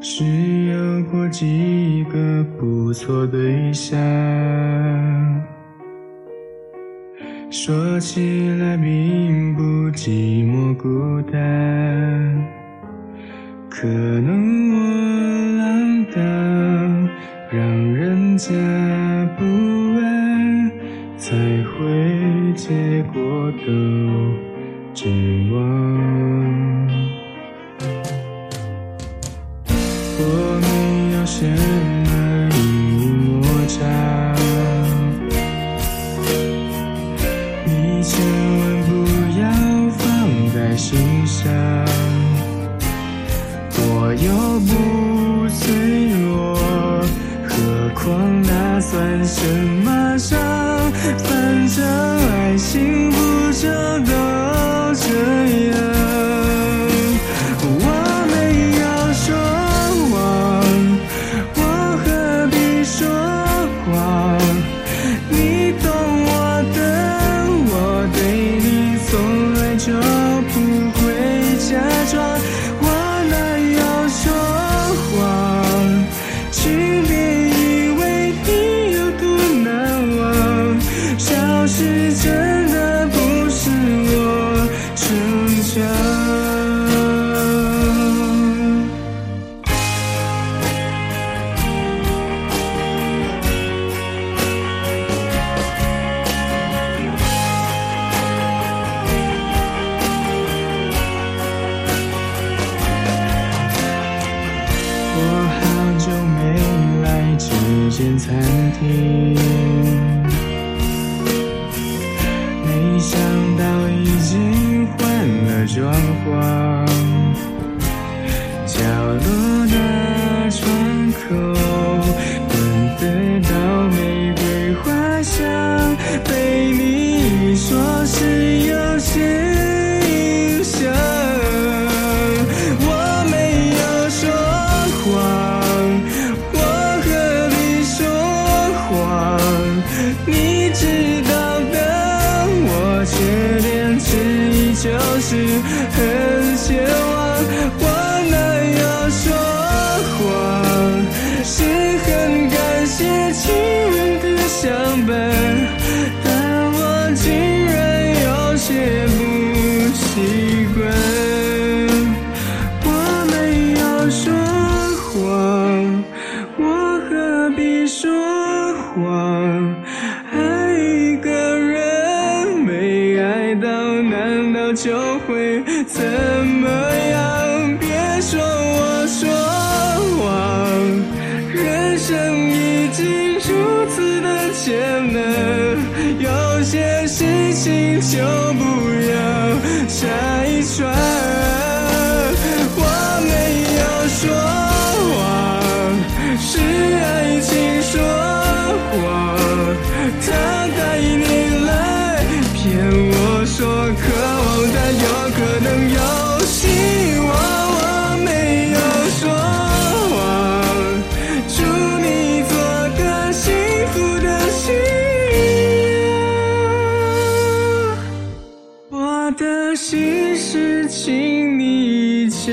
是有过几个不错对象，说起来并不寂寞孤单，可能我浪荡，让人家不安，才会结果都绝望。我没有什么隐隐魔障，你千万不要放在心上，我又不脆弱，何况那算什么伤？反正爱情不就都这样。这间餐厅，没想到已经换了装潢，角落的窗口闻得到玫瑰花香，被你说是有些影响。就是很健忘，我哪有说谎，是很感谢亲人的相伴，但我竟然有些不习惯。我没有说谎，我何必说谎，爱一个人没爱到难就会怎么样？别说我说谎，人生已经如此的艰难，有些事情就不要拆穿。我没有说谎，是爱情说谎，他带你来骗我说可。我的心事，请你将